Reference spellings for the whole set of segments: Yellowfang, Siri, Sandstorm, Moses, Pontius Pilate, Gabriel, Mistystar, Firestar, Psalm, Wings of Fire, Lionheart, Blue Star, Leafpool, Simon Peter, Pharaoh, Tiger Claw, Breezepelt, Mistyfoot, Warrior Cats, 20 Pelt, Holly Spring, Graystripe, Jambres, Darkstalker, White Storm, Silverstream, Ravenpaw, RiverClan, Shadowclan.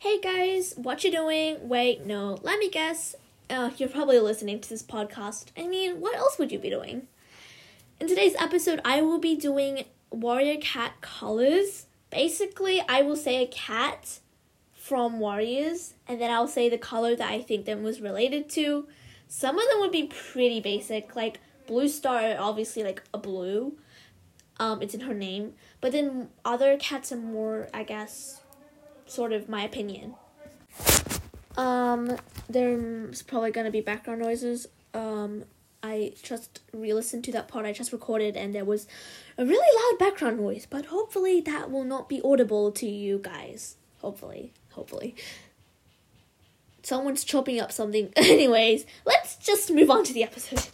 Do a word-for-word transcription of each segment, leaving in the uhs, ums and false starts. hey guys, what you doing? Wait, no, let me guess. Uh, you're probably listening to this podcast. I mean, what else would you be doing? In today's episode, I will be doing Warrior Cat colors. Basically, I will say a cat from Warriors, and then I'll say the color that I think them was related to. Some of them would be pretty basic, like Blue Star, obviously like a blue. Um, it's in her name. But then other cats are more, I guess, sort of my opinion. Um, there's probably going to be background noises. Um, I just re-listened to that part I just recorded and there was a really loud background noise, but hopefully that will not be audible to you guys. Hopefully, hopefully. Someone's chopping up something. Anyways, let's just move on to the episode.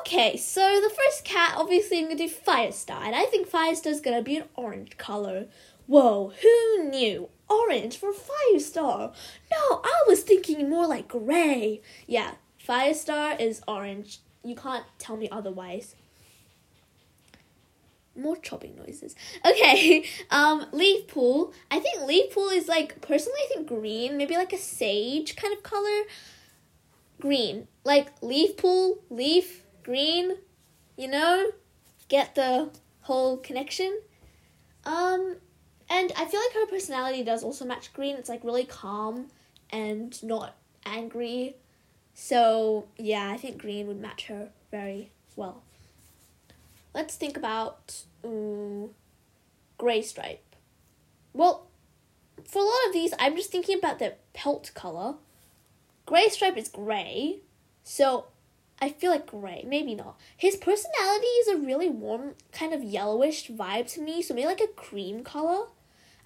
Okay, so the first cat, obviously I'm going to do Firestar, and I think Firestar's going to be an orange color. Whoa, who knew? Orange for Firestar. No, I was thinking more like gray. Yeah, Firestar is orange. You can't tell me otherwise. More chopping noises. Okay, um, Leafpool. I think Leafpool is like, personally I think green, maybe like a sage kind of color. Green, like Leafpool, leaf, green, you know, get the whole connection. Um, and I feel like her personality does also match green. It's like really calm and not angry. So yeah, I think green would match her very well. Let's think about um, Graystripe. Well, for a lot of these, I'm just thinking about the pelt color. Graystripe is grey, so I feel like grey, maybe not. His personality is a really warm, kind of yellowish vibe to me, so maybe like a cream colour.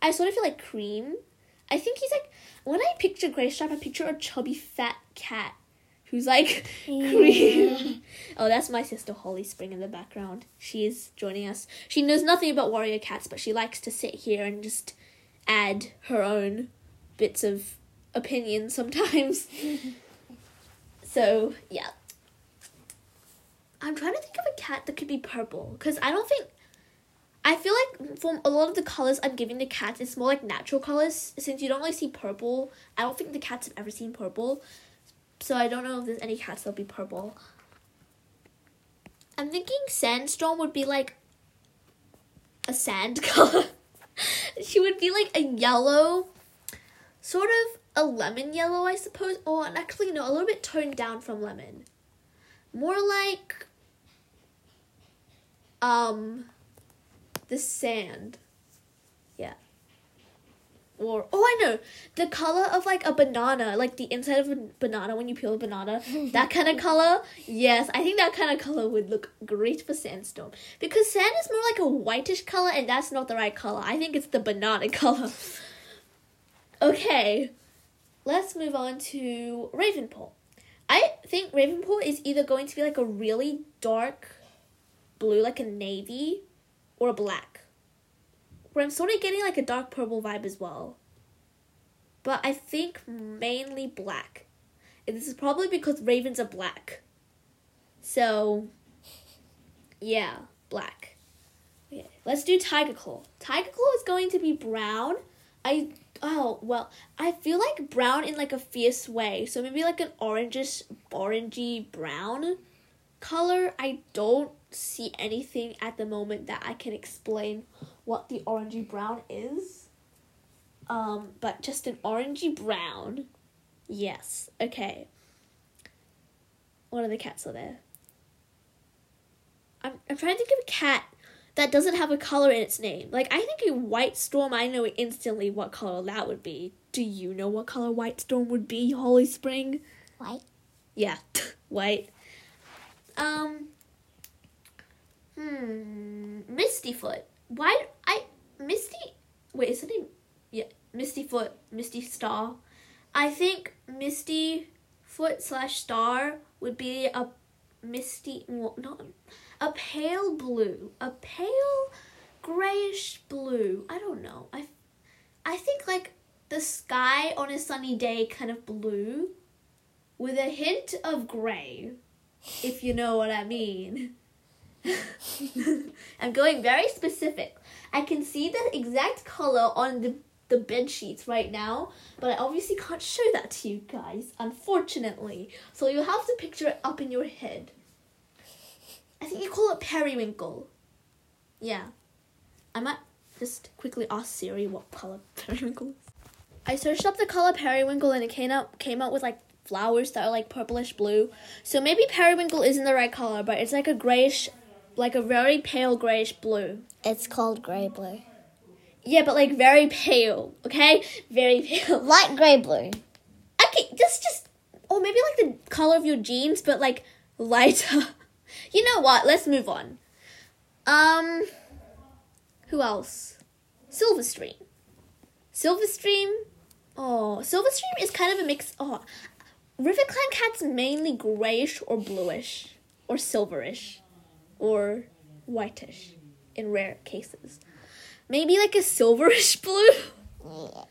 I sort of feel like cream. I think he's like, when I picture Graystripe, I picture a chubby, fat cat who's like cream. Oh, that's my sister Holly Spring in the background. She is joining us. She knows nothing about Warrior Cats, but she likes to sit here and just add her own bits of opinion sometimes. So yeah, I'm trying to think of a cat that could be purple, because I don't think I feel like from a lot of the colors I'm giving the cats, it's more like natural colors, since you don't really see purple. I don't think the cats have ever seen purple, so I don't know if there's any cats that'll be purple. I'm thinking Sandstorm would be like a sand color. She would be like a yellow, sort of a lemon yellow, I suppose. Or actually, no, a little bit toned down from lemon. More like um, the sand. Yeah. Or, oh, I know. The color of, like, a banana. Like, the inside of a banana when you peel a banana. That kind of color. Yes, I think that kind of color would look great for Sandstorm. Because sand is more like a whitish color, and that's not the right color. I think it's the banana color. Okay, let's move on to Ravenpaw. I think Ravenpaw is either going to be like a really dark blue, like a navy, or a black, where I'm sort of getting like a dark purple vibe as well. But I think mainly black. And this is probably because ravens are black. So, yeah, black. Okay, let's do Tiger Claw. Tiger Claw is going to be brown. I... Oh, well, I feel like brown in, like, a fierce way. So maybe, like, an orangish, orangey brown color. I don't see anything at the moment that I can explain what the orangey brown is. Um, but just an orangey brown. Yes. Okay. What other cats are there? I'm, I'm trying to think of a cat that doesn't have a color in its name. Like, I think in White Storm, I know instantly what color that would be. Do you know what color White Storm would be, Holly Spring? White. Yeah, white. Um. Hmm. Mistyfoot. Why do I... Misty... Wait, is her name... Yeah, Mistyfoot, Mistystar. I think Mistyfoot slash Star would be a misty... Well, not... A pale blue, a pale grayish blue. I don't know. I, I think like the sky on a sunny day kind of blue with a hint of gray, if you know what I mean. I'm going very specific. I can see the exact color on the the bed sheets right now, but I obviously can't show that to you guys, unfortunately. So you have to picture it up in your head. I think you call it periwinkle. Yeah. I might just quickly ask Siri what color periwinkle is. I searched up the color periwinkle and it came up came up with like flowers that are like purplish blue. So maybe periwinkle isn't the right color, but it's like a grayish, like a very pale grayish blue. It's called gray blue. Yeah, but like very pale, okay? Very pale. Light gray blue. Okay, just, just, or maybe like the color of your jeans, but like lighter. You know what? Let's move on. Um, who else? Silverstream. Silverstream. Oh, Silverstream is kind of a mix. Oh, RiverClan cats mainly grayish or bluish or silverish or whitish in rare cases. Maybe like a silverish blue? Yeah.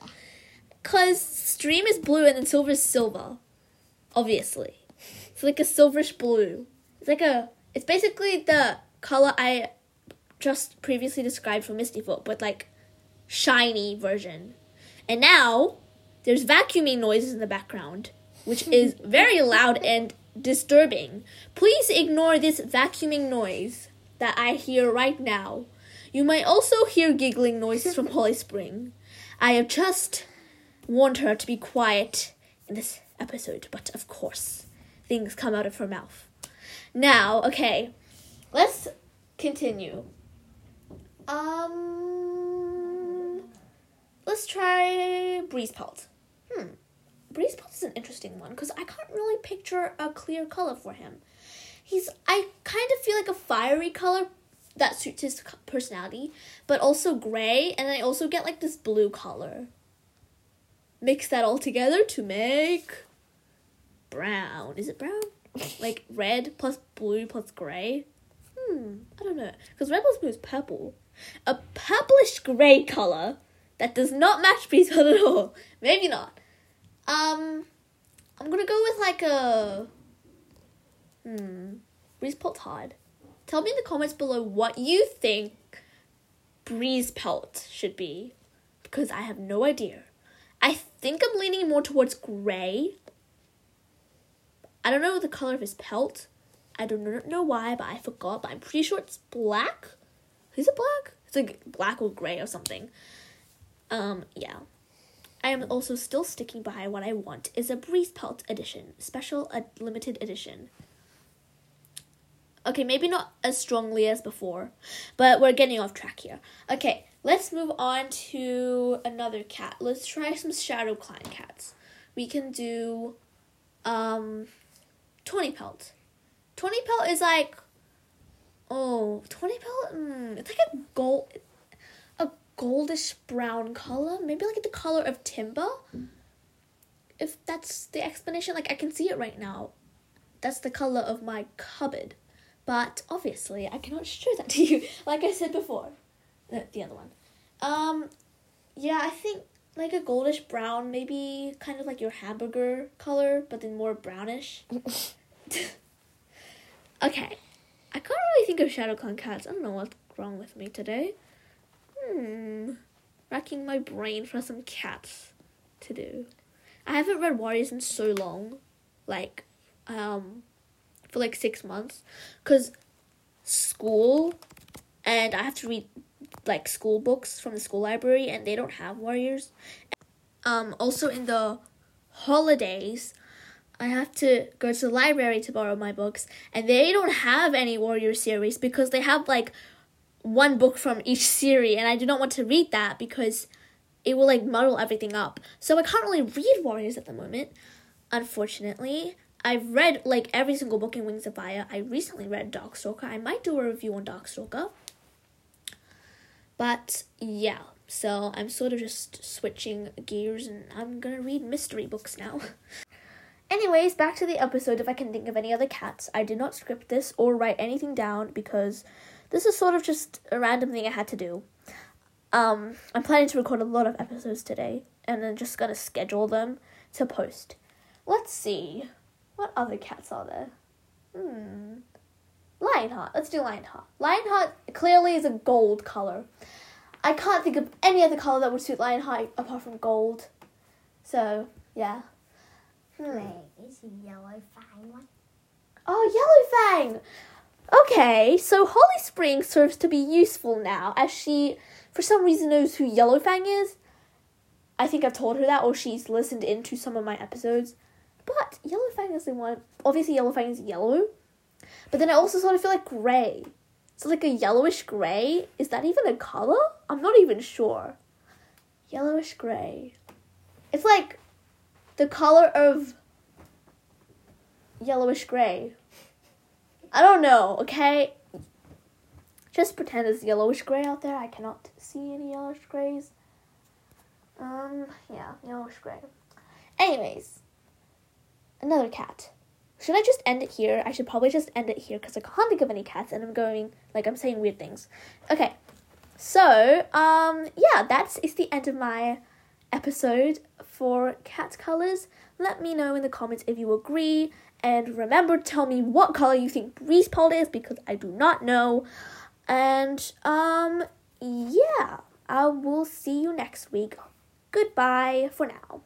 Because stream is blue and then silver is silver. Obviously. It's like a silverish blue. It's like a... It's basically the color I just previously described for Mistyfoot, but like shiny version. And now there's vacuuming noises in the background, which is very loud and disturbing. Please ignore this vacuuming noise that I hear right now. You might also hear giggling noises from Holly Spring. I have just warned her to be quiet in this episode, but of course, things come out of her mouth. Now, okay, let's continue. Um, let's try Breezepelt. Hmm, Breezepelt is an interesting one because I can't really picture a clear color for him. He's, I kind of feel like a fiery color that suits his personality, but also grey, and I also get like this blue color. Mix that all together to make brown. Is it brown? Like red plus blue plus grey? Hmm, I don't know. Because red plus blue is purple. A purplish grey colour that does not match Breezepelt at all. Maybe not. Um, I'm gonna go with like a... Hmm, Breezepelt's hard. Tell me in the comments below what you think Breezepelt should be, because I have no idea. I think I'm leaning more towards grey. I don't know the color of his pelt. I don't know why, but I forgot. But I'm pretty sure it's black. Is it black? It's like black or grey or something. Um, yeah. I am also still sticking by what I want is a Breezepelt edition, special uh, limited edition. Okay, maybe not as strongly as before, but we're getting off track here. Okay, let's move on to another cat. Let's try some Shadowclan cats. We can do um, twenty Pelt. twenty Pelt is like, oh, twenty Pelt, mm, it's like a gold, a goldish brown color. Maybe like the color of timber, if that's the explanation. Like, I can see it right now. That's the color of my cupboard. But obviously, I cannot show that to you, like I said before. The, the other one. Um, yeah, I think like a goldish brown, maybe kind of like your hamburger color, but then more brownish. Okay. I can't really think of Shadowclan cats. I don't know what's wrong with me today. Hmm. Racking my brain for some cats to do. I haven't read Warriors in so long. Like, um... for like six months, because school, and I have to read like school books from the school library, and they don't have Warriors. Um, also in the holidays, I have to go to the library to borrow my books, and they don't have any Warrior series because they have like one book from each series, and I do not want to read that because it will like muddle everything up. So I can't really read Warriors at the moment, unfortunately. I've read, like, every single book in Wings of Fire. I recently read Darkstalker. I might do a review on Darkstalker. But, yeah. So, I'm sort of just switching gears, and I'm gonna read mystery books now. Anyways, back to the episode if I can think of any other cats. I did not script this or write anything down, because this is sort of just a random thing I had to do. Um, I'm planning to record a lot of episodes today, and then just gonna schedule them to post. Let's see... What other cats are there? Hmm. Lionheart. Let's do Lionheart. Lionheart clearly is a gold color. I can't think of any other colour that would suit Lionheart apart from gold. So, yeah. Hmm. Wait, is he Yellowfang one? Oh, Yellowfang! Okay, so Holly Spring serves to be useful now, as she, for some reason, knows who Yellowfang is. I think I've told her that, or she's listened into some of my episodes. But Yellowfang is the one... Obviously, Yellowfang is yellow. But then I also sort of feel like grey. So, like, a yellowish grey? Is that even a colour? I'm not even sure. Yellowish grey. It's like the colour of yellowish grey. I don't know, okay? Just pretend it's yellowish grey out there. I cannot see any yellowish greys. Um, yeah, yellowish grey. Anyways, another cat. Should I just end it here? I should probably just end it here because I can't think of any cats and I'm going, like, I'm saying weird things. Okay, so, um, yeah, that's it's the end of my episode for cat colours. Let me know in the comments if you agree. And remember, tell me what colour you think Breezepelt is because I do not know. And, um, yeah, I will see you next week. Goodbye for now.